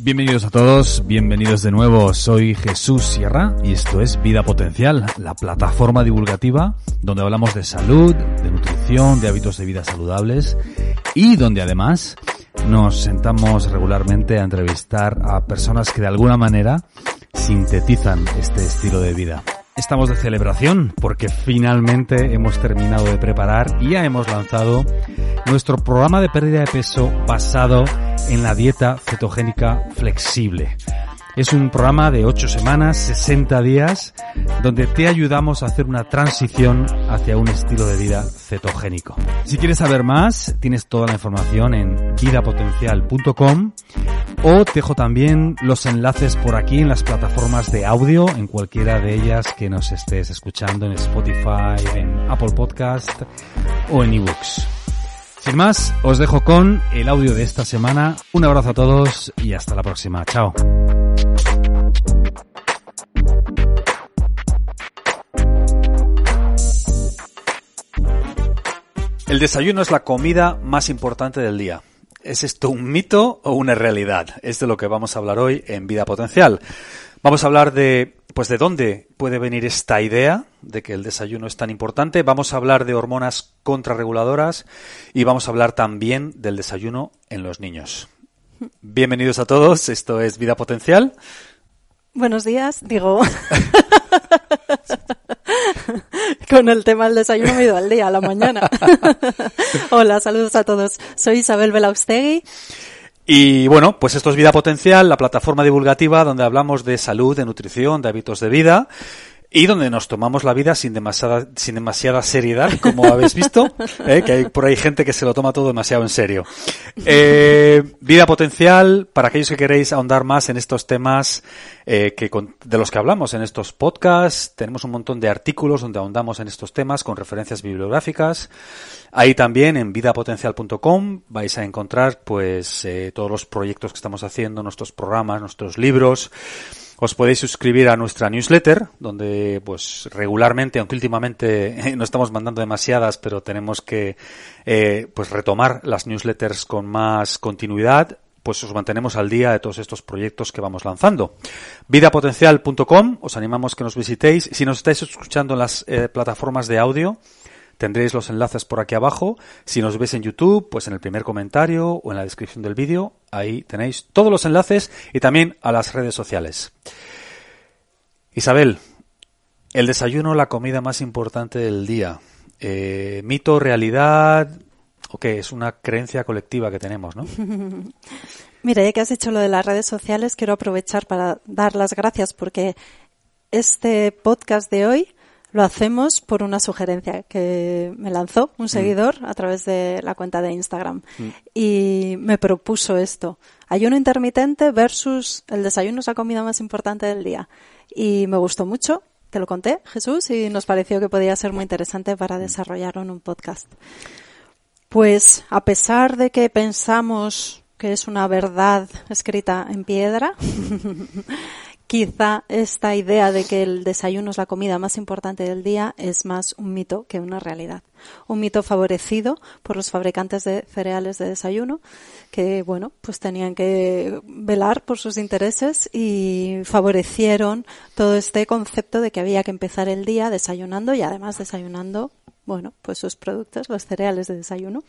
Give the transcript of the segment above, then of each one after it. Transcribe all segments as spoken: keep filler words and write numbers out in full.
Bienvenidos a todos, bienvenidos de nuevo. Soy Jesús Sierra y esto es Vida Potencial, la plataforma divulgativa donde hablamos de salud, de nutrición, de hábitos de vida saludables y donde además nos sentamos regularmente a entrevistar a personas que de alguna manera sintetizan este estilo de vida. Estamos de celebración porque finalmente hemos terminado de preparar y ya hemos lanzado nuestro programa de pérdida de peso basado en la dieta cetogénica flexible. Es un programa de ocho semanas, sesenta días, donde te ayudamos a hacer una transición hacia un estilo de vida cetogénico. Si quieres saber más, tienes toda la información en vida potencial punto com o te dejo también los enlaces por aquí en las plataformas de audio, en cualquiera de ellas que nos estés escuchando, en Spotify, en Apple Podcast o en ebooks. Sin más, os dejo con el audio de esta semana. Un abrazo a todos y hasta la próxima. Chao. El desayuno es la comida más importante del día. ¿Es esto un mito o una realidad? Es de lo que vamos a hablar hoy en Vida Potencial. Vamos a hablar de, pues, de dónde puede venir esta idea de que el desayuno es tan importante. Vamos a hablar de hormonas contrarreguladoras y vamos a hablar también del desayuno en los niños. Bienvenidos a todos. Esto es Vida Potencial. Buenos días, digo. Con el tema del desayuno me he ido al día, a la mañana. Hola, saludos a todos. Soy Isabel Belaustegui. Y bueno, pues esto es Vida Potencial, la plataforma divulgativa donde hablamos de salud, de nutrición, de hábitos de vida y donde nos tomamos la vida sin demasiada, sin demasiada seriedad, como habéis visto, ¿eh? Que hay por ahí gente que se lo toma todo demasiado en serio. Eh, Vida Potencial, para aquellos que queréis ahondar más en estos temas eh, que con, de los que hablamos en estos podcasts, tenemos un montón de artículos donde ahondamos en estos temas con referencias bibliográficas. Ahí también en vida potencial punto com vais a encontrar pues eh, todos los proyectos que estamos haciendo, nuestros programas, nuestros libros. Os podéis suscribir a nuestra newsletter, donde pues regularmente, aunque últimamente no estamos mandando demasiadas, pero tenemos que eh, pues retomar las newsletters con más continuidad, pues os mantenemos al día de todos estos proyectos que vamos lanzando. vida potencial punto com, os animamos que nos visitéis. Si nos estáis escuchando en las eh, plataformas de audio, tendréis los enlaces por aquí abajo. Si nos veis en YouTube, pues en el primer comentario o en la descripción del vídeo, ahí tenéis todos los enlaces y también a las redes sociales. Isabel, el desayuno, la comida más importante del día. Eh, ¿Mito, realidad? ¿O qué? Es una creencia colectiva que tenemos, ¿no? Mira, ya que has dicho lo de las redes sociales, quiero aprovechar para dar las gracias porque este podcast de hoy lo hacemos por una sugerencia que me lanzó un seguidor a través de la cuenta de Instagram y me propuso esto: ayuno intermitente versus el desayuno es la comida más importante del día. Y me gustó mucho, te lo conté, Jesús, y nos pareció que podía ser muy interesante para desarrollarlo en un podcast. Pues a pesar de que pensamos que es una verdad escrita en piedra, quizá esta idea de que el desayuno es la comida más importante del día es más un mito que una realidad. Un mito favorecido por los fabricantes de cereales de desayuno que, bueno, pues tenían que velar por sus intereses y favorecieron todo este concepto de que había que empezar el día desayunando y además desayunando, bueno, pues sus productos, los cereales de desayuno.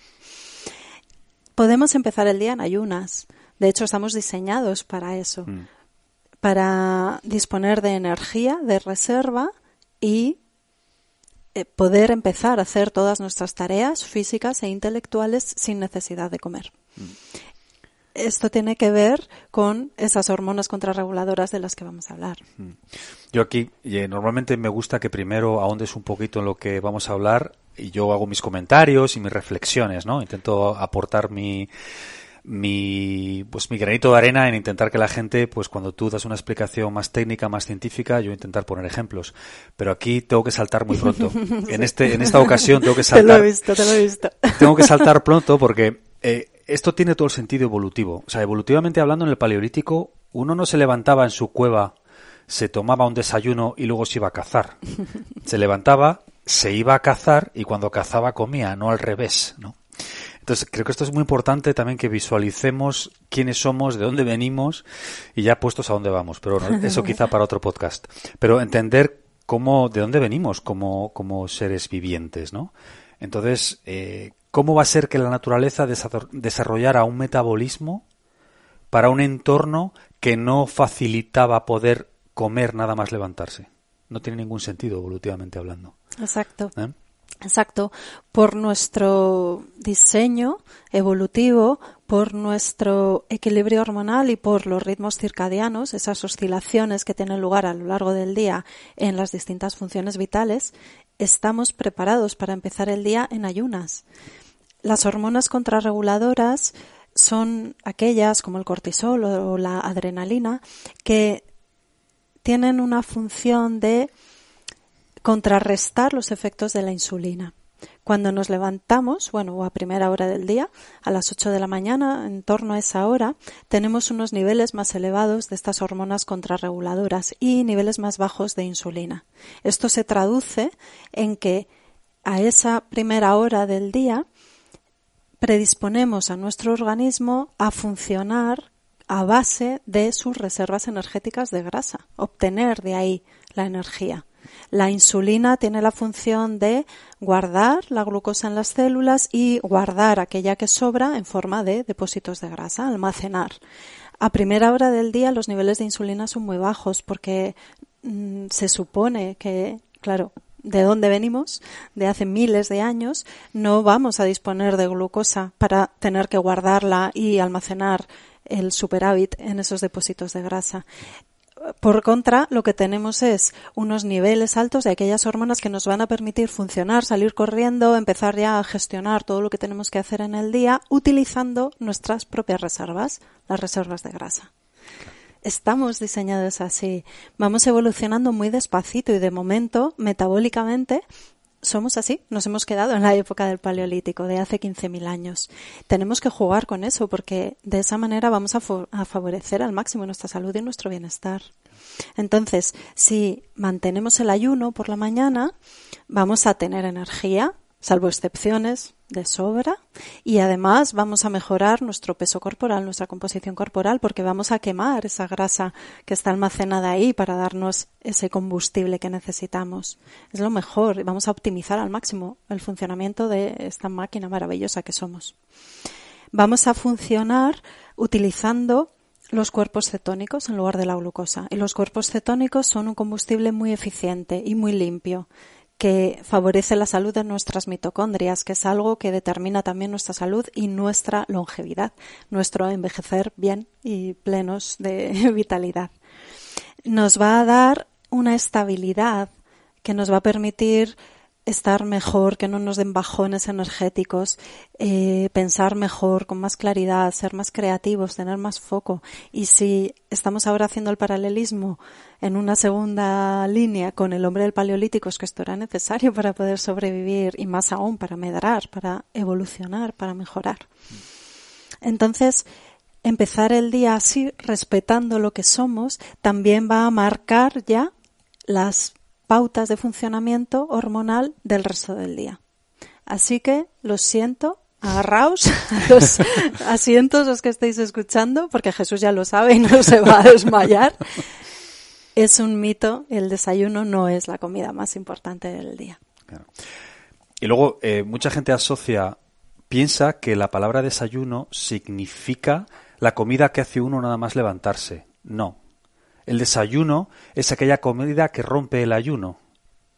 Podemos empezar el día en ayunas. De hecho, estamos diseñados para eso. Mm. Para disponer de energía, de reserva y poder empezar a hacer todas nuestras tareas físicas e intelectuales sin necesidad de comer. Mm. Esto tiene que ver con esas hormonas contrarreguladoras de las que vamos a hablar. Mm. Yo aquí eh, normalmente me gusta que primero ahondes un poquito en lo que vamos a hablar y yo hago mis comentarios y mis reflexiones, ¿no? Intento aportar mi... mi pues mi granito de arena en intentar que la gente, pues cuando tú das una explicación más técnica, más científica, yo intentar poner ejemplos, pero aquí tengo que saltar muy pronto. En este en esta ocasión tengo que saltar. Te lo he visto, te lo he visto. Tengo que saltar pronto porque eh, esto tiene todo el sentido evolutivo. O sea, evolutivamente hablando, en el Paleolítico uno no se levantaba en su cueva, se tomaba un desayuno y luego se iba a cazar. Se levantaba, se iba a cazar y cuando cazaba comía, no al revés, ¿no? Entonces, creo que esto es muy importante también, que visualicemos quiénes somos, de dónde venimos y ya puestos a dónde vamos. Pero bueno, eso quizá para otro podcast. Pero entender cómo, de dónde venimos como, como seres vivientes, ¿no? Entonces, eh, ¿cómo va a ser que la naturaleza desarrollara un metabolismo para un entorno que no facilitaba poder comer nada más levantarse? No tiene ningún sentido, evolutivamente hablando. Exacto. ¿Eh? Exacto, por nuestro diseño evolutivo, por nuestro equilibrio hormonal y por los ritmos circadianos, esas oscilaciones que tienen lugar a lo largo del día en las distintas funciones vitales, estamos preparados para empezar el día en ayunas. Las hormonas contrarreguladoras son aquellas, como el cortisol o la adrenalina, que tienen una función de contrarrestar los efectos de la insulina. Cuando nos levantamos, bueno, a primera hora del día, a las ocho de la mañana, en torno a esa hora, tenemos unos niveles más elevados de estas hormonas contrarreguladoras y niveles más bajos de insulina. Esto se traduce en que a esa primera hora del día predisponemos a nuestro organismo a funcionar a base de sus reservas energéticas de grasa, obtener de ahí la energía. La insulina tiene la función de guardar la glucosa en las células y guardar aquella que sobra en forma de depósitos de grasa, almacenar. A primera hora del día los niveles de insulina son muy bajos porque mmm, se supone que, claro, de dónde venimos, de hace miles de años, no vamos a disponer de glucosa para tener que guardarla y almacenar el superávit en esos depósitos de grasa. Por contra, lo que tenemos es unos niveles altos de aquellas hormonas que nos van a permitir funcionar, salir corriendo, empezar ya a gestionar todo lo que tenemos que hacer en el día, utilizando nuestras propias reservas, las reservas de grasa. Estamos diseñados así. Vamos evolucionando muy despacito y de momento, metabólicamente, somos así. Nos hemos quedado en la época del Paleolítico, de hace quince mil años. Tenemos que jugar con eso porque de esa manera vamos a, fo- a favorecer al máximo nuestra salud y nuestro bienestar. Entonces, si mantenemos el ayuno por la mañana, vamos a tener energía, salvo excepciones, de sobra, y además vamos a mejorar nuestro peso corporal, nuestra composición corporal, porque vamos a quemar esa grasa que está almacenada ahí para darnos ese combustible que necesitamos. Es lo mejor, vamos a optimizar al máximo el funcionamiento de esta máquina maravillosa que somos. Vamos a funcionar utilizando los cuerpos cetónicos en lugar de la glucosa, y los cuerpos cetónicos son un combustible muy eficiente y muy limpio, que favorece la salud de nuestras mitocondrias, que es algo que determina también nuestra salud y nuestra longevidad, nuestro envejecer bien y plenos de vitalidad. Nos va a dar una estabilidad que nos va a permitir estar mejor, que no nos den bajones energéticos, eh, pensar mejor, con más claridad, ser más creativos, tener más foco. Y si estamos ahora haciendo el paralelismo en una segunda línea con el hombre del Paleolítico, es que esto era necesario para poder sobrevivir y más aún para medrar, para evolucionar, para mejorar. Entonces, empezar el día así, respetando lo que somos, también va a marcar ya las pautas de funcionamiento hormonal del resto del día. Así que, lo siento, agarraos a los asientos los que estáis escuchando, porque Jesús ya lo sabe y no se va a desmayar. Es un mito, el desayuno no es la comida más importante del día. Claro. Y luego, eh, mucha gente asocia, piensa que la palabra desayuno significa la comida que hace uno nada más levantarse. No. El desayuno es aquella comida que rompe el ayuno,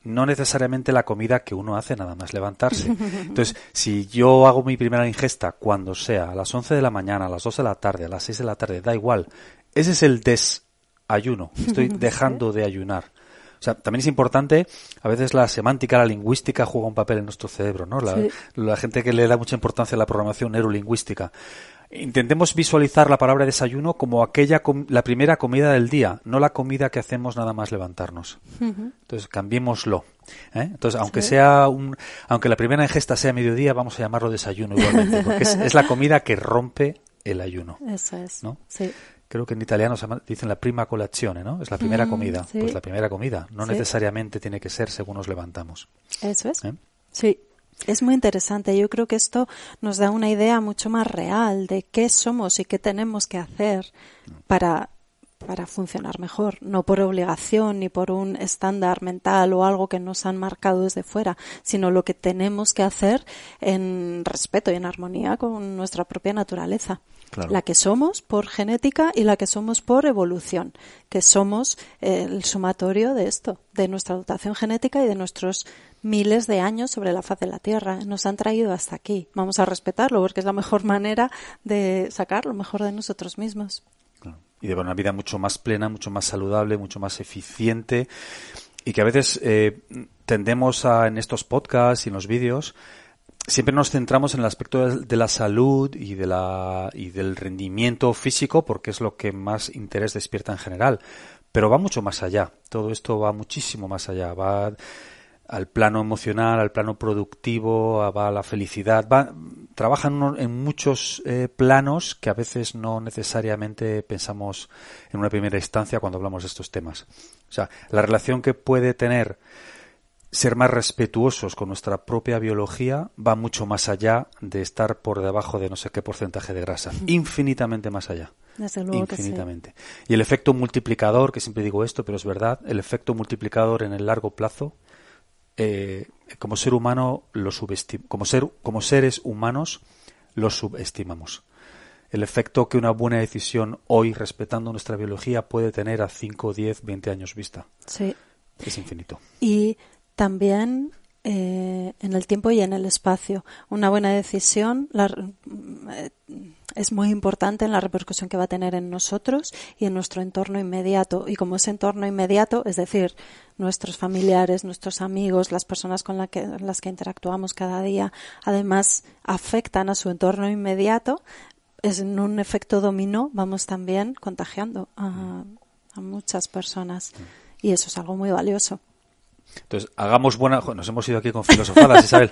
no necesariamente la comida que uno hace nada más levantarse. Entonces, si yo hago mi primera ingesta cuando sea, a las once de la mañana, a las dos de la tarde, a las seis de la tarde, da igual. Ese es el desayuno. Estoy dejando de ayunar. O sea, también es importante, a veces la semántica, la lingüística juega un papel en nuestro cerebro, ¿no? La, sí. La gente que le da mucha importancia a la programación neurolingüística. Intentemos visualizar la palabra desayuno como aquella com- la primera comida del día, no la comida que hacemos nada más levantarnos. Uh-huh. Entonces, cambiémoslo. ¿Eh? Entonces, aunque sí. sea un, aunque la primera ingesta sea mediodía, vamos a llamarlo desayuno igualmente, porque es, es la comida que rompe el ayuno. Eso es. ¿No? Sí. Creo que en italiano se dicen la prima colazione, ¿no? Es la primera mm, comida. Sí. Pues la primera comida. No sí. necesariamente tiene que ser según nos levantamos. Eso es. ¿Eh? Sí. Es muy interesante. Yo creo que esto nos da una idea mucho más real de qué somos y qué tenemos que hacer para, para funcionar mejor. No por obligación ni por un estándar mental o algo que nos han marcado desde fuera, sino lo que tenemos que hacer en respeto y en armonía con nuestra propia naturaleza. Claro. La que somos por genética y la que somos por evolución, que somos el sumatorio de esto, de nuestra dotación genética y de nuestros miles de años sobre la faz de la Tierra. Nos han traído hasta aquí. Vamos a respetarlo porque es la mejor manera de sacar lo mejor de nosotros mismos. Claro. Y de una vida mucho más plena, mucho más saludable, mucho más eficiente y que a veces eh, tendemos a, en estos podcasts y en los vídeos, siempre nos centramos en el aspecto de la salud y de la y del rendimiento físico porque es lo que más interés despierta en general, pero va mucho más allá. Todo esto va muchísimo más allá, va al plano emocional, al plano productivo, va a la felicidad, va, trabajan en muchos eh, planos que a veces no necesariamente pensamos en una primera instancia cuando hablamos de estos temas. O sea, la relación que puede tener ser más respetuosos con nuestra propia biología va mucho más allá de estar por debajo de no sé qué porcentaje de grasa. Infinitamente más allá. Desde luego Infinitamente. Que sí. Y el efecto multiplicador, que siempre digo esto, pero es verdad, el efecto multiplicador en el largo plazo, eh, como ser humano, lo subestim- como, ser, como seres humanos, lo subestimamos. El efecto que una buena decisión hoy, respetando nuestra biología, puede tener a cinco, diez, veinte años vista. Sí. Es infinito. Y también eh, en el tiempo y en el espacio. Una buena decisión la, eh, es muy importante en la repercusión que va a tener en nosotros y en nuestro entorno inmediato. Y como ese entorno inmediato, es decir, nuestros familiares, nuestros amigos, las personas con la que, las que interactuamos cada día, además afectan a su entorno inmediato, es en un efecto dominó, vamos también contagiando a, a muchas personas. Y eso es algo muy valioso. Entonces, hagamos buena... Nos hemos ido aquí con filosofadas, Isabel.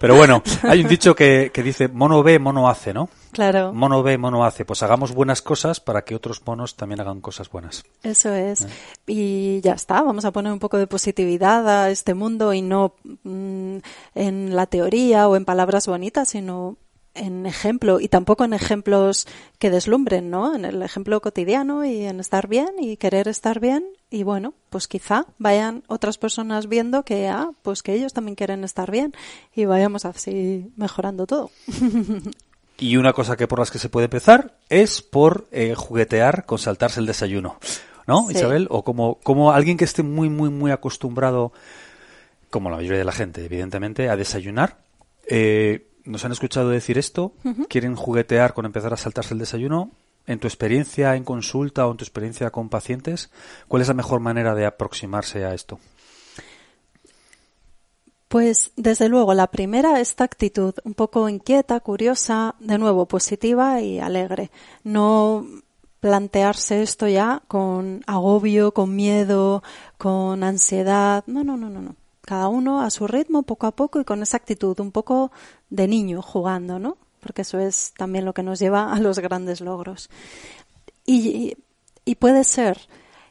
Pero bueno, hay un dicho que, que dice, mono ve, mono hace, ¿no? Claro. Mono ve, mono hace. Pues hagamos buenas cosas para que otros monos también hagan cosas buenas. Eso es. ¿Eh? Y ya está, vamos a poner un poco de positividad a este mundo y no mmm, en la teoría o en palabras bonitas, sino en ejemplo, y tampoco en ejemplos que deslumbren, ¿no? En el ejemplo cotidiano y en estar bien y querer estar bien. Y bueno, pues quizá vayan otras personas viendo que ah, pues que ellos también quieren estar bien y vayamos así mejorando todo. Y una cosa que por las que se puede empezar es por eh, juguetear con saltarse el desayuno, ¿no, sí. Isabel? O como, como alguien que esté muy, muy, muy acostumbrado, como la mayoría de la gente, evidentemente, a desayunar, eh, nos han escuchado decir esto, uh-huh. Quieren juguetear con empezar a saltarse el desayuno. En tu experiencia en consulta o en tu experiencia con pacientes, ¿cuál es la mejor manera de aproximarse a esto? Pues, desde luego, la primera, esta actitud un poco inquieta, curiosa, de nuevo, positiva y alegre. No plantearse esto ya con agobio, con miedo, con ansiedad. No, no, no, no, no. Cada uno a su ritmo, poco a poco y con esa actitud un poco de niño jugando, ¿no? Porque eso es también lo que nos lleva a los grandes logros. Y, y puede ser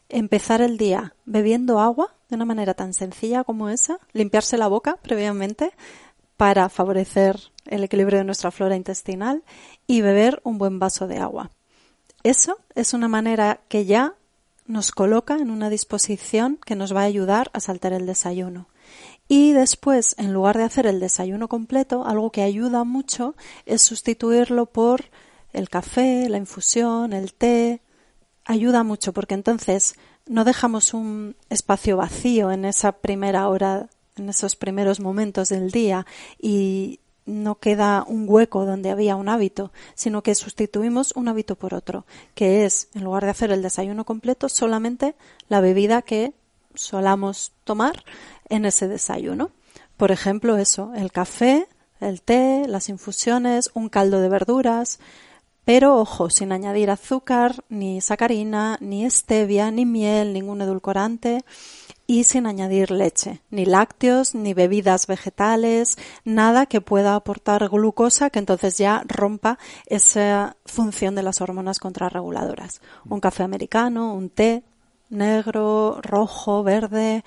empezar el día bebiendo agua de una manera tan sencilla como esa, limpiarse la boca previamente para favorecer el equilibrio de nuestra flora intestinal y beber un buen vaso de agua. Eso es una manera que ya nos coloca en una disposición que nos va a ayudar a saltar el desayuno. Y después, en lugar de hacer el desayuno completo, algo que ayuda mucho es sustituirlo por el café, la infusión, el té. Ayuda mucho porque entonces no dejamos un espacio vacío en esa primera hora, en esos primeros momentos del día y no queda un hueco donde había un hábito, sino que sustituimos un hábito por otro, que es, en lugar de hacer el desayuno completo, solamente la bebida que solamos tomar en ese desayuno. Por ejemplo, eso, el café, el té, las infusiones, un caldo de verduras, Pero ojo, sin añadir azúcar, ni sacarina, ni stevia, ni miel, ningún edulcorante y sin añadir leche, ni lácteos, ni bebidas vegetales, nada que pueda aportar glucosa que entonces ya rompa esa función de las hormonas contrarreguladoras. Un café americano, un té negro, rojo, verde.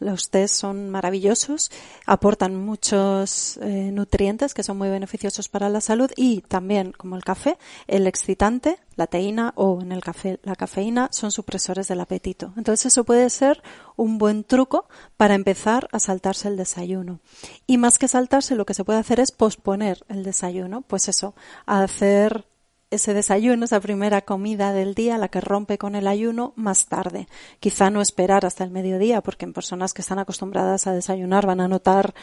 Los tés son maravillosos, aportan muchos eh, nutrientes que son muy beneficiosos para la salud y también, como el café, el excitante, la teína o en el café la cafeína son supresores del apetito. Entonces eso puede ser un buen truco para empezar a saltarse el desayuno. Y más que saltarse, lo que se puede hacer es posponer el desayuno, pues eso, hacer ese desayuno, esa primera comida del día, la que rompe con el ayuno, más tarde. Quizá no esperar hasta el mediodía, porque en personas que están acostumbradas a desayunar van a notar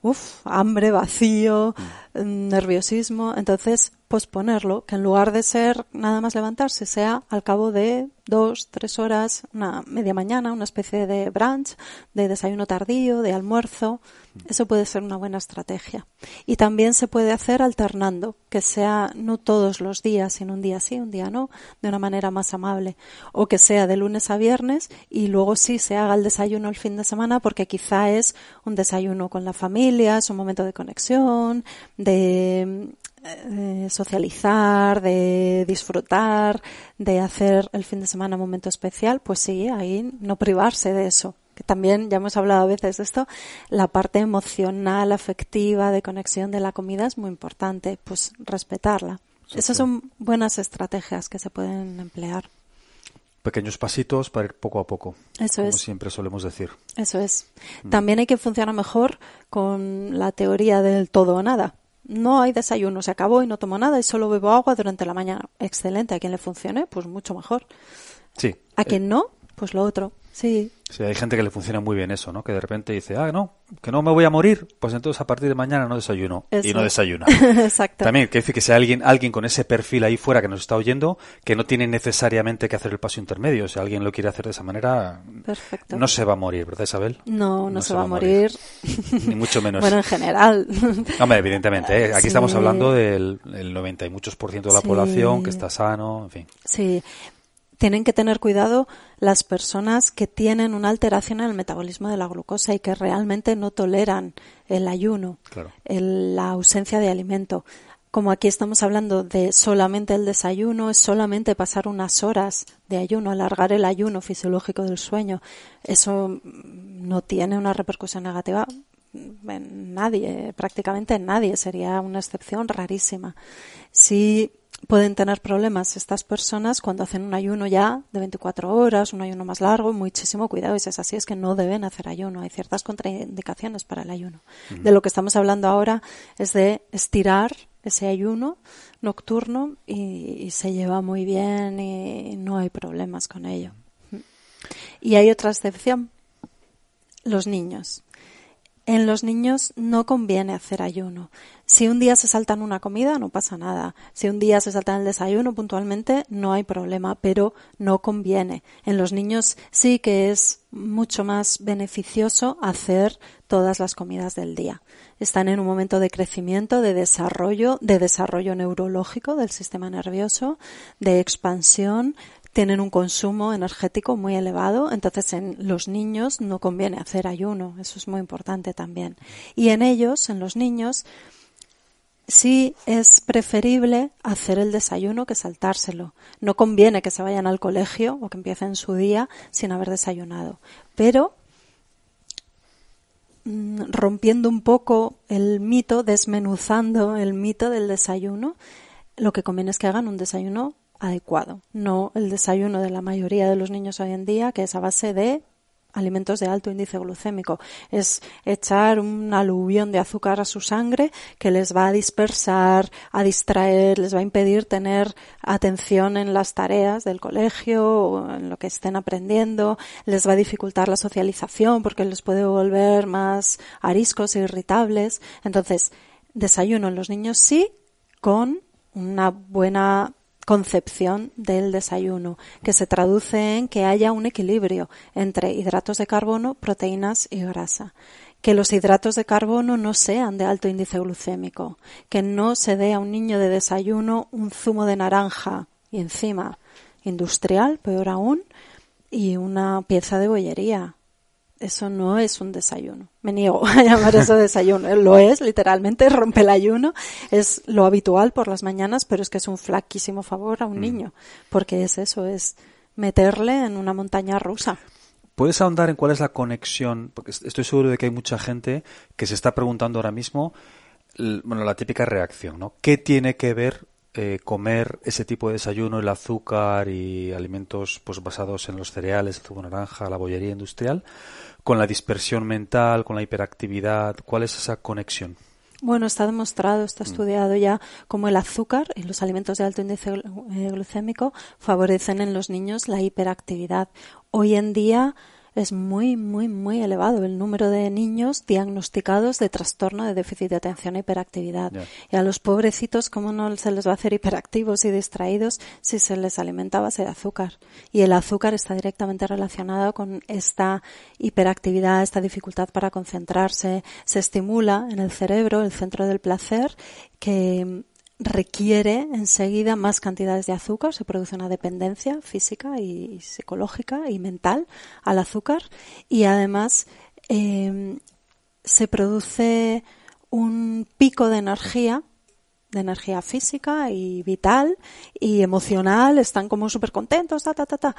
uff, hambre, vacío, nerviosismo. Entonces, posponerlo, que en lugar de ser nada más levantarse, sea al cabo de dos, tres horas, una media mañana, una especie de brunch, de desayuno tardío, de almuerzo. Eso puede ser una buena estrategia. Y también se puede hacer alternando, que sea no todos los días, sino un día sí, un día no, de una manera más amable. O que sea de lunes a viernes y luego sí se haga el desayuno el fin de semana, porque quizá es un desayuno con la familia, es un momento de conexión, de de socializar, de disfrutar, de hacer el fin de semana un momento especial, pues sí, ahí no privarse de eso. Que también ya hemos hablado a veces de esto, la parte emocional, afectiva, de conexión de la comida es muy importante, pues respetarla. Sí, Esas sí. son buenas estrategias que se pueden emplear. Pequeños pasitos para ir poco a poco, Eso como es. siempre solemos decir. Eso es. Mm. También hay que funcionar mejor con la teoría del todo o nada. No hay desayuno, se acabó y no tomo nada y solo bebo agua durante la mañana. Excelente, a quien le funcione, pues mucho mejor. Sí. A quien eh, no, pues lo otro. Sí. Sí, hay gente que le funciona muy bien eso, ¿no? Que de repente dice, ah, no, que no me voy a morir, pues entonces a partir de mañana no desayuno. Eso. Y no desayuna. Exacto. También, que decir que sea alguien, alguien con ese perfil ahí fuera que nos está oyendo, que no tiene necesariamente que hacer el paso intermedio. Si alguien lo quiere hacer de esa manera, perfecto, no se va a morir, ¿verdad, Isabel? No, no, no se, se va a morir. morir. Ni mucho menos. Bueno, en general. Hombre, evidentemente, ¿eh? Aquí sí. Estamos hablando del el noventa y muchos por ciento de la sí. población que está sano, en fin. Sí. Tienen que tener cuidado las personas que tienen una alteración en el metabolismo de la glucosa y que realmente no toleran el ayuno, claro. el, la ausencia de alimento. Como aquí estamos hablando de solamente el desayuno, es solamente pasar unas horas de ayuno, alargar el ayuno fisiológico del sueño. Eso no tiene una repercusión negativa en nadie, prácticamente en nadie. Sería una excepción rarísima. Si pueden tener problemas estas personas cuando hacen un ayuno ya de veinticuatro horas, un ayuno más largo, muchísimo cuidado. Y si es así, es que no deben hacer ayuno. Hay ciertas contraindicaciones para el ayuno. Uh-huh. De lo que estamos hablando ahora es de estirar ese ayuno nocturno y, y se lleva muy bien y no hay problemas con ello. Y hay otra excepción, los niños. En los niños no conviene hacer ayuno. Si un día se saltan una comida, no pasa nada. Si un día se saltan el desayuno puntualmente, no hay problema, pero no conviene. En los niños sí que es mucho más beneficioso hacer todas las comidas del día. Están en un momento de crecimiento, de desarrollo, de desarrollo neurológico del sistema nervioso, de expansión. Tienen un consumo energético muy elevado, entonces en los niños no conviene hacer ayuno, eso es muy importante también. Y en ellos, en los niños, sí es preferible hacer el desayuno que saltárselo. No conviene que se vayan al colegio o que empiecen su día sin haber desayunado, pero rompiendo un poco el mito, desmenuzando el mito del desayuno, lo que conviene es que hagan un desayuno adecuado, no el desayuno de la mayoría de los niños hoy en día, que es a base de alimentos de alto índice glucémico. Es echar un aluvión de azúcar a su sangre que les va a dispersar, a distraer, les va a impedir tener atención en las tareas del colegio o en lo que estén aprendiendo, les va a dificultar la socialización porque les puede volver más ariscos e irritables. Entonces, desayuno en los niños sí, con una buena concepción del desayuno, que se traduce en que haya un equilibrio entre hidratos de carbono, proteínas y grasa, que los hidratos de carbono no sean de alto índice glucémico, que no se dé a un niño de desayuno un zumo de naranja y encima industrial, peor aún, y una pieza de bollería. Eso no es un desayuno. Me niego a llamar eso desayuno. Lo es, literalmente, rompe el ayuno. Es lo habitual por las mañanas, pero es que es un flaquísimo favor a un mm. niño, porque es eso, es meterle en una montaña rusa. ¿Puedes ahondar en cuál es la conexión? Porque estoy seguro de que hay mucha gente que se está preguntando ahora mismo, bueno, la típica reacción, ¿no? ¿Qué tiene que ver eh, comer ese tipo de desayuno, el azúcar y alimentos pues basados en los cereales, el zumo de naranja, la bollería industrial, con la dispersión mental, con la hiperactividad? ¿Cuál es esa conexión? Bueno, está demostrado, está estudiado ya cómo el azúcar y los alimentos de alto índice glucémico favorecen en los niños la hiperactividad. Hoy en día es muy, muy, muy elevado el número de niños diagnosticados de trastorno de déficit de atención e hiperactividad. Yeah. Y a los pobrecitos, ¿cómo no se les va a hacer hiperactivos y distraídos si se les alimenta a base de azúcar? Y el azúcar está directamente relacionado con esta hiperactividad, esta dificultad para concentrarse. Se estimula en el cerebro, el centro del placer, que requiere enseguida más cantidades de azúcar, se produce una dependencia física y psicológica y mental al azúcar, y además eh, se produce un pico de energía, de energía física y vital y emocional, están como súper contentos, ta, ta, ta, ta,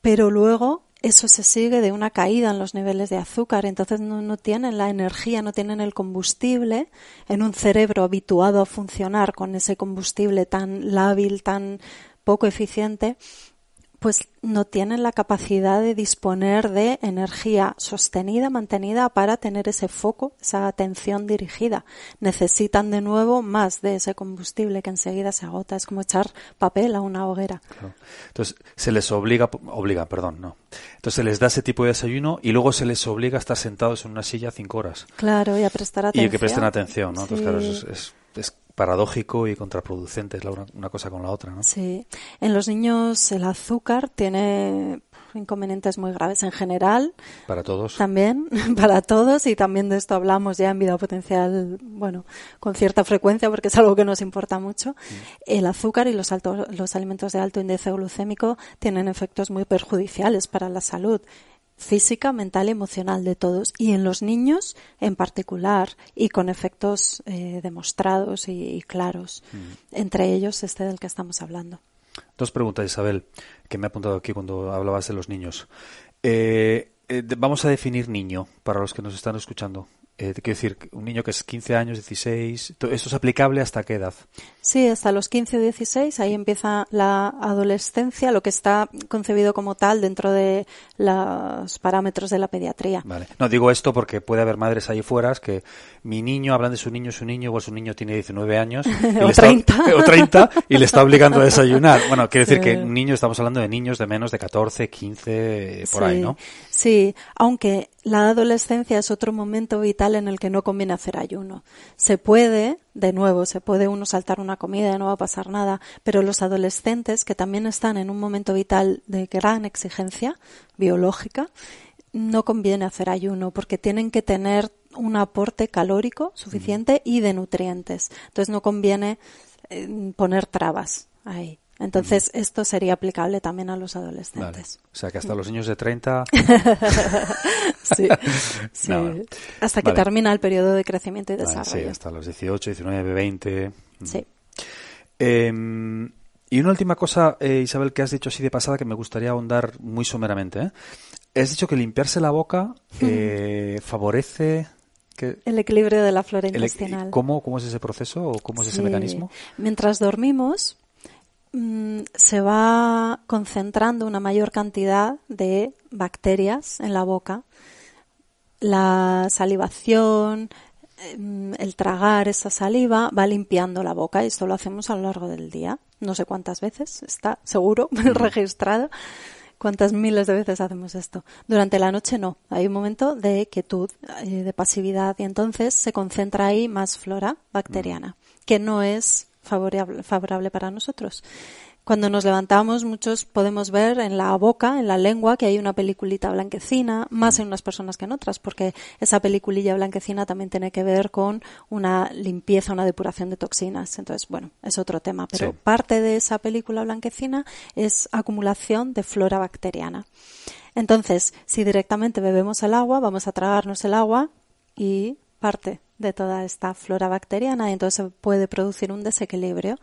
pero luego eso se sigue de una caída en los niveles de azúcar, entonces no, no tienen la energía, no tienen el combustible en un cerebro habituado a funcionar con ese combustible tan lábil, tan poco eficiente, pues no tienen la capacidad de disponer de energía sostenida, mantenida para tener ese foco, esa atención dirigida. Necesitan de nuevo más de ese combustible que enseguida se agota. Es como echar papel a una hoguera. Claro. Entonces se les obliga, obliga, perdón, no. Entonces se les da ese tipo de desayuno y luego se les obliga a estar sentados en una silla cinco horas. Claro, y a prestar atención. Y que presten atención, ¿no? Sí. Entonces claro, eso es, es, es... paradójico y contraproducente, es la una, una cosa con la otra, ¿no? Sí. En los niños el azúcar tiene inconvenientes muy graves en general. Para todos. También, para todos, y también de esto hablamos ya en Vida Potencial, bueno, con cierta frecuencia porque es algo que nos importa mucho. Sí. El azúcar y los, alto, los alimentos de alto índice glucémico tienen efectos muy perjudiciales para la salud física, mental y emocional de todos, y en los niños en particular, y con efectos eh, demostrados y, y claros, mm. entre ellos este del que estamos hablando. Dos preguntas, Isabel, que me he apuntado aquí cuando hablabas de los niños. Eh, eh, vamos a definir niño, para los que nos están escuchando. Eh, quiero decir, un niño que es quince años, dieciséis, ¿esto es aplicable hasta qué edad? Sí, hasta los quince o dieciséis, ahí empieza la adolescencia, lo que está concebido como tal dentro de los parámetros de la pediatría. Vale. No, digo esto porque puede haber madres ahí fuera que mi niño, hablan de su niño, su niño, o su niño tiene diecinueve años y o, treinta. Está, o treinta y le está obligando a desayunar. Bueno, quiere decir sí. que un niño, estamos hablando de niños de menos de catorce, quince, por sí, ahí, ¿no? Sí, aunque la adolescencia es otro momento vital en el que no conviene hacer ayuno. Se puede, de nuevo, se puede uno saltar una comida y no va a pasar nada, pero los adolescentes, que también están en un momento vital de gran exigencia biológica, no conviene hacer ayuno porque tienen que tener un aporte calórico suficiente y de nutrientes. Entonces no conviene eh, poner trabas ahí. Entonces, mm. esto sería aplicable también a los adolescentes. Vale. O sea, que hasta los niños de treinta... sí, sí. No, bueno. Hasta que vale. termina el periodo de crecimiento y desarrollo. Vale, sí, hasta los dieciocho, diecinueve, veinte... Sí. Eh, y una última cosa, eh, Isabel, que has dicho así de pasada, que me gustaría ahondar muy someramente, ¿eh? Has dicho que limpiarse la boca eh, mm. favorece... Que el equilibrio de la flora intestinal. ¿Cómo, ¿Cómo es ese proceso o cómo es sí. ese mecanismo? Mientras dormimos... se va concentrando una mayor cantidad de bacterias en la boca. La salivación, el tragar esa saliva va limpiando la boca, y esto lo hacemos a lo largo del día. No sé cuántas veces, está seguro, registrado. ¿Cuántas miles de veces hacemos esto? Durante la noche no, hay un momento de quietud, de pasividad, y entonces se concentra ahí más flora bacteriana, que no es favorable, favorable para nosotros. Cuando nos levantamos, muchos podemos ver en la boca, en la lengua, que hay una peliculita blanquecina, más en unas personas que en otras, porque esa peliculilla blanquecina también tiene que ver con una limpieza, una depuración de toxinas. Entonces, bueno, es otro tema, pero sí. Parte de esa película blanquecina es acumulación de flora bacteriana. Entonces, si directamente bebemos el agua, vamos a tragarnos el agua y parte de toda esta flora bacteriana, y entonces puede producir un desequilibrio.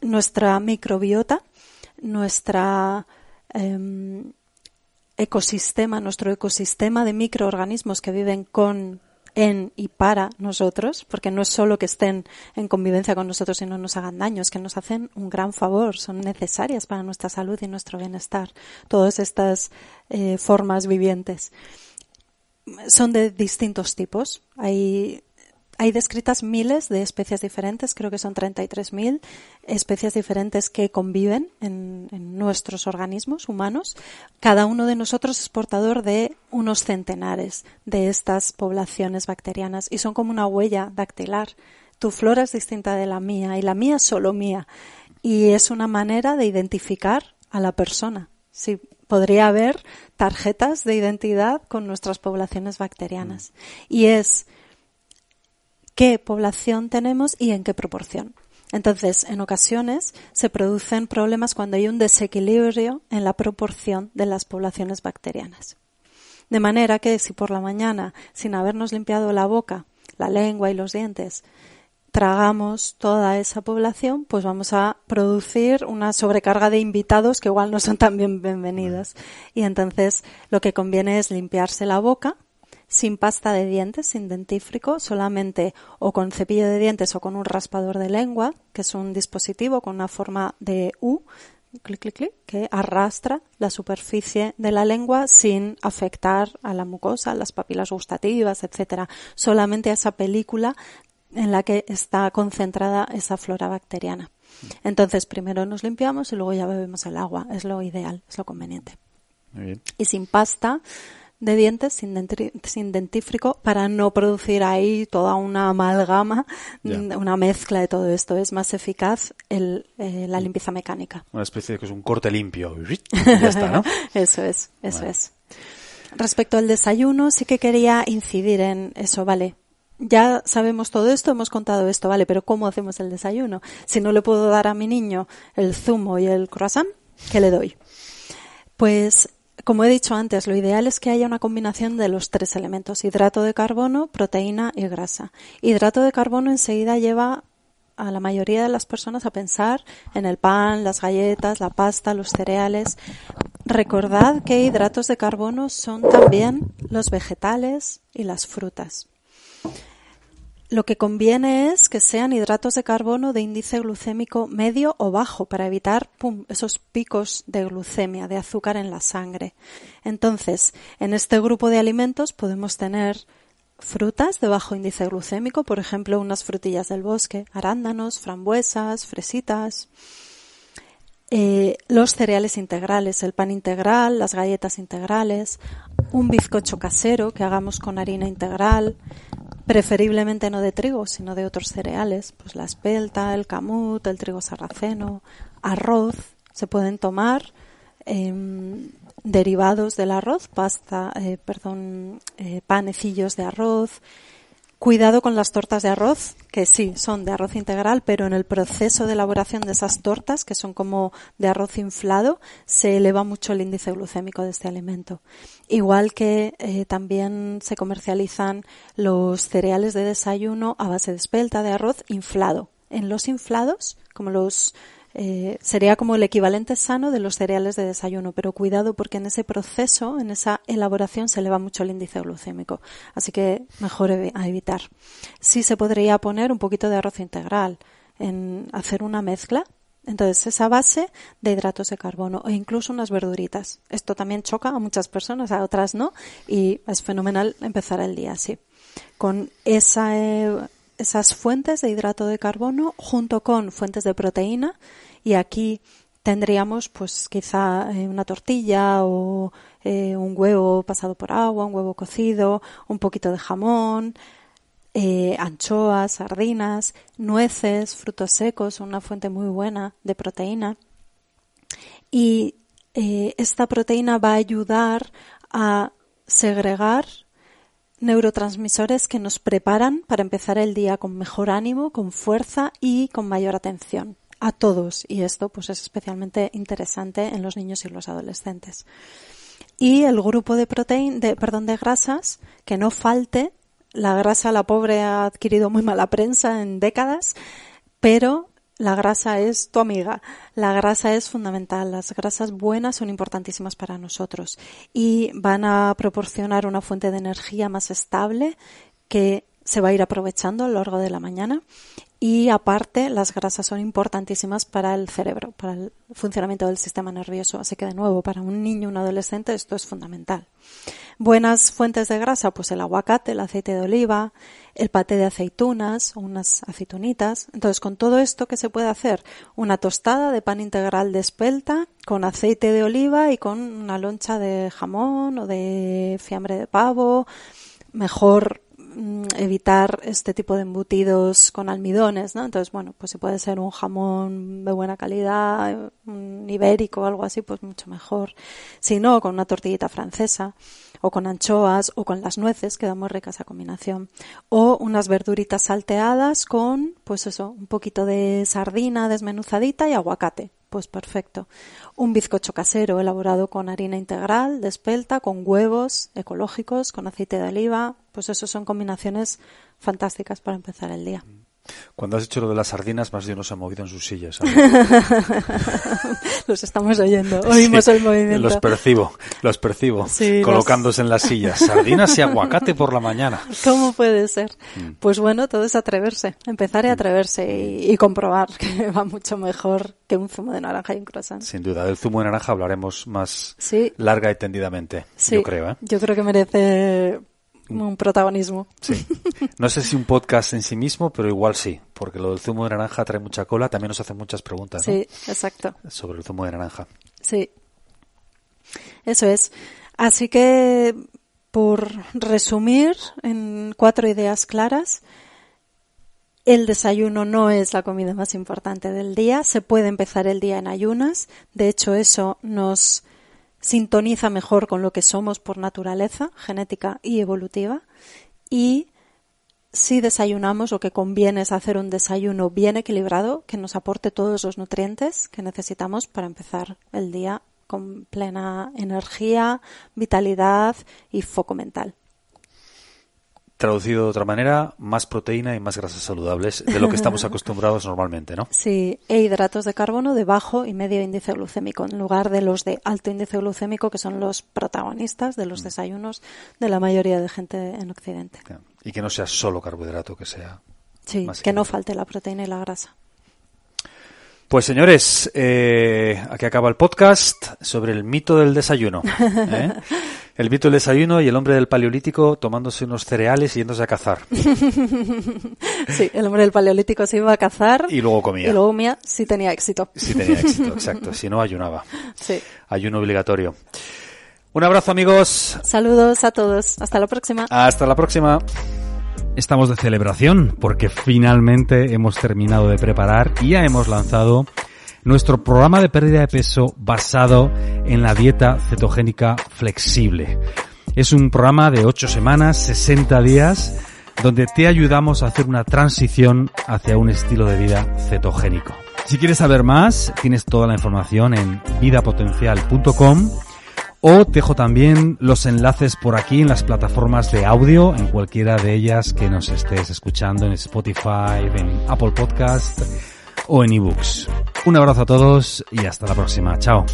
Nuestra microbiota, nuestra eh, ecosistema, nuestro ecosistema de microorganismos que viven con, en y para nosotros, porque no es solo que estén en convivencia con nosotros y no nos hagan daño, es que nos hacen un gran favor, son necesarias para nuestra salud y nuestro bienestar, todas estas eh, formas vivientes. Son de distintos tipos, hay... Hay descritas miles de especies diferentes, creo que son treinta y tres mil especies diferentes que conviven en, en nuestros organismos humanos. Cada uno de nosotros es portador de unos centenares de estas poblaciones bacterianas y son como una huella dactilar. Tu flora es distinta de la mía y la mía es solo mía. Y es una manera de identificar a la persona. Sí. Podría haber tarjetas de identidad con nuestras poblaciones bacterianas. Y es... qué población tenemos y en qué proporción. Entonces, en ocasiones se producen problemas cuando hay un desequilibrio en la proporción de las poblaciones bacterianas. De manera que si por la mañana, sin habernos limpiado la boca, la lengua y los dientes, tragamos toda esa población, pues vamos a producir una sobrecarga de invitados que igual no son tan bien bienvenidos. Y entonces lo que conviene es limpiarse la boca, sin pasta de dientes, sin dentífrico, solamente o con cepillo de dientes o con un raspador de lengua, que es un dispositivo con una forma de U, clic, clic, clic, que arrastra la superficie de la lengua sin afectar a la mucosa, las papilas gustativas, etcétera. Solamente a esa película en la que está concentrada esa flora bacteriana. Entonces, primero nos limpiamos y luego ya bebemos el agua. Es lo ideal, es lo conveniente. Muy bien. Y sin pasta... de dientes, sin, dentri- sin dentífrico, para no producir ahí toda una amalgama, yeah. una mezcla de todo esto. Es más eficaz el, eh, la limpieza mecánica. Una especie de que es un corte limpio. Ya está, ¿no? Eso es, eso vale. es. Respecto al desayuno, sí que quería incidir en eso, ¿vale? Ya sabemos todo esto, hemos contado esto, ¿vale? Pero ¿cómo hacemos el desayuno? Si no le puedo dar a mi niño el zumo y el croissant, ¿qué le doy? Pues... como he dicho antes, lo ideal es que haya una combinación de los tres elementos, hidrato de carbono, proteína y grasa. Hidrato de carbono enseguida lleva a la mayoría de las personas a pensar en el pan, las galletas, la pasta, los cereales. Recordad que hidratos de carbono son también los vegetales y las frutas. Lo que conviene es que sean hidratos de carbono de índice glucémico medio o bajo para evitar pum, esos picos de glucemia, de azúcar en la sangre. Entonces, en este grupo de alimentos podemos tener frutas de bajo índice glucémico, por ejemplo, unas frutillas del bosque, arándanos, frambuesas, fresitas... Eh, los cereales integrales, el pan integral, las galletas integrales, un bizcocho casero que hagamos con harina integral, preferiblemente no de trigo, sino de otros cereales, pues la espelta, el camut, el trigo sarraceno, arroz, se pueden tomar eh, derivados del arroz, pasta, eh, perdón, eh, panecillos de arroz. Cuidado con las tortas de arroz, que sí, son de arroz integral, pero en el proceso de elaboración de esas tortas, que son como de arroz inflado, se eleva mucho el índice glucémico de este alimento. Igual que eh, también se comercializan los cereales de desayuno a base de espelta, de arroz inflado. En los inflados, como los eh, sería como el equivalente sano de los cereales de desayuno, pero cuidado porque en ese proceso, en esa elaboración, se eleva mucho el índice glucémico, así que mejor ev- a evitar. Sí se podría poner un poquito de arroz integral, en hacer una mezcla, entonces esa base de hidratos de carbono e incluso unas verduritas. Esto también choca a muchas personas, a otras no, y es fenomenal empezar el día así, con esa... Eh, esas fuentes de hidrato de carbono junto con fuentes de proteína, y aquí tendríamos pues quizá una tortilla o eh, un huevo pasado por agua, un huevo cocido, un poquito de jamón, eh, anchoas, sardinas, nueces, frutos secos, una fuente muy buena de proteína. y eh, esta proteína va a ayudar a segregar neurotransmisores que nos preparan para empezar el día con mejor ánimo, con fuerza y con mayor atención a todos, y esto pues es especialmente interesante en los niños y los adolescentes. Y el grupo de proteín, de, perdón, de grasas, que no falte. La grasa, la pobre, ha adquirido muy mala prensa en décadas, pero la grasa es tu amiga. La grasa es fundamental. Las grasas buenas son importantísimas para nosotros y van a proporcionar una fuente de energía más estable que se va a ir aprovechando a lo largo de la mañana. Y aparte, las grasas son importantísimas para el cerebro, para el funcionamiento del sistema nervioso. Así que, de nuevo, para un niño, un adolescente, esto es fundamental. Buenas fuentes de grasa, pues el aguacate, el aceite de oliva, el paté de aceitunas o unas aceitunitas. Entonces, con todo esto, ¿qué se puede hacer? Una tostada de pan integral de espelta con aceite de oliva y con una loncha de jamón o de fiambre de pavo. Mejor evitar este tipo de embutidos con almidones, ¿no? Entonces, bueno, pues si puede ser un jamón de buena calidad, un ibérico o algo así, pues mucho mejor. Si no, con una tortillita francesa o con anchoas o con las nueces, queda muy rica esa combinación. O unas verduritas salteadas con, pues eso, un poquito de sardina desmenuzadita y aguacate. Pues perfecto. Un bizcocho casero elaborado con harina integral de espelta, con huevos ecológicos, con aceite de oliva. Pues eso son combinaciones fantásticas para empezar el día. Cuando has dicho lo de las sardinas, más de uno se ha movido en sus sillas. Los estamos oyendo, oímos sí, el movimiento. Los percibo, los percibo, sí, colocándose los... en las sillas. Sardinas y aguacate por la mañana. ¿Cómo puede ser? Mm. Pues bueno, todo es atreverse, empezar y atreverse y, y comprobar que va mucho mejor que un zumo de naranja y un croissant. Sin duda, del zumo de naranja hablaremos más sí. larga y tendidamente, sí. yo creo. ¿eh? Yo creo que merece... un protagonismo. Sí. No sé si un podcast en sí mismo, pero igual sí, porque lo del zumo de naranja trae mucha cola. También nos hacen muchas preguntas, ¿no? Sí, exacto. Sobre el zumo de naranja. Sí. Eso es. Así que, por resumir en cuatro ideas claras, el desayuno no es la comida más importante del día. Se puede empezar el día en ayunas. De hecho, eso nos... sintoniza mejor con lo que somos por naturaleza, genética y evolutiva. Y si desayunamos, lo que conviene es hacer un desayuno bien equilibrado, que nos aporte todos los nutrientes que necesitamos para empezar el día con plena energía, vitalidad y foco mental. Traducido de otra manera, más proteína y más grasas saludables de lo que estamos acostumbrados normalmente, ¿no? Sí, e hidratos de carbono de bajo y medio índice glucémico, en lugar de los de alto índice glucémico, que son los protagonistas de los desayunos de la mayoría de gente en Occidente. Y que no sea solo carbohidrato, que sea... Sí, que no falte la proteína y la grasa. Pues señores, eh, aquí acaba el podcast sobre el mito del desayuno, ¿eh? El mito del desayuno y el hombre del paleolítico tomándose unos cereales y yéndose a cazar. Sí, el hombre del paleolítico se iba a cazar. Y luego comía. Y luego comía si tenía éxito. Si tenía éxito, exacto. Si no, ayunaba. Sí. Ayuno obligatorio. Un abrazo, amigos. Saludos a todos. Hasta la próxima. Hasta la próxima. Estamos de celebración porque finalmente hemos terminado de preparar y ya hemos lanzado nuestro programa de pérdida de peso basado en la dieta cetogénica flexible. Es un programa de ocho semanas, sesenta días, donde te ayudamos a hacer una transición hacia un estilo de vida cetogénico. Si quieres saber más, tienes toda la información en vida potencial punto com. O te dejo también los enlaces por aquí en las plataformas de audio, en cualquiera de ellas que nos estés escuchando, en Spotify, en Apple Podcast o en ebooks. Un abrazo a todos y hasta la próxima. Chao.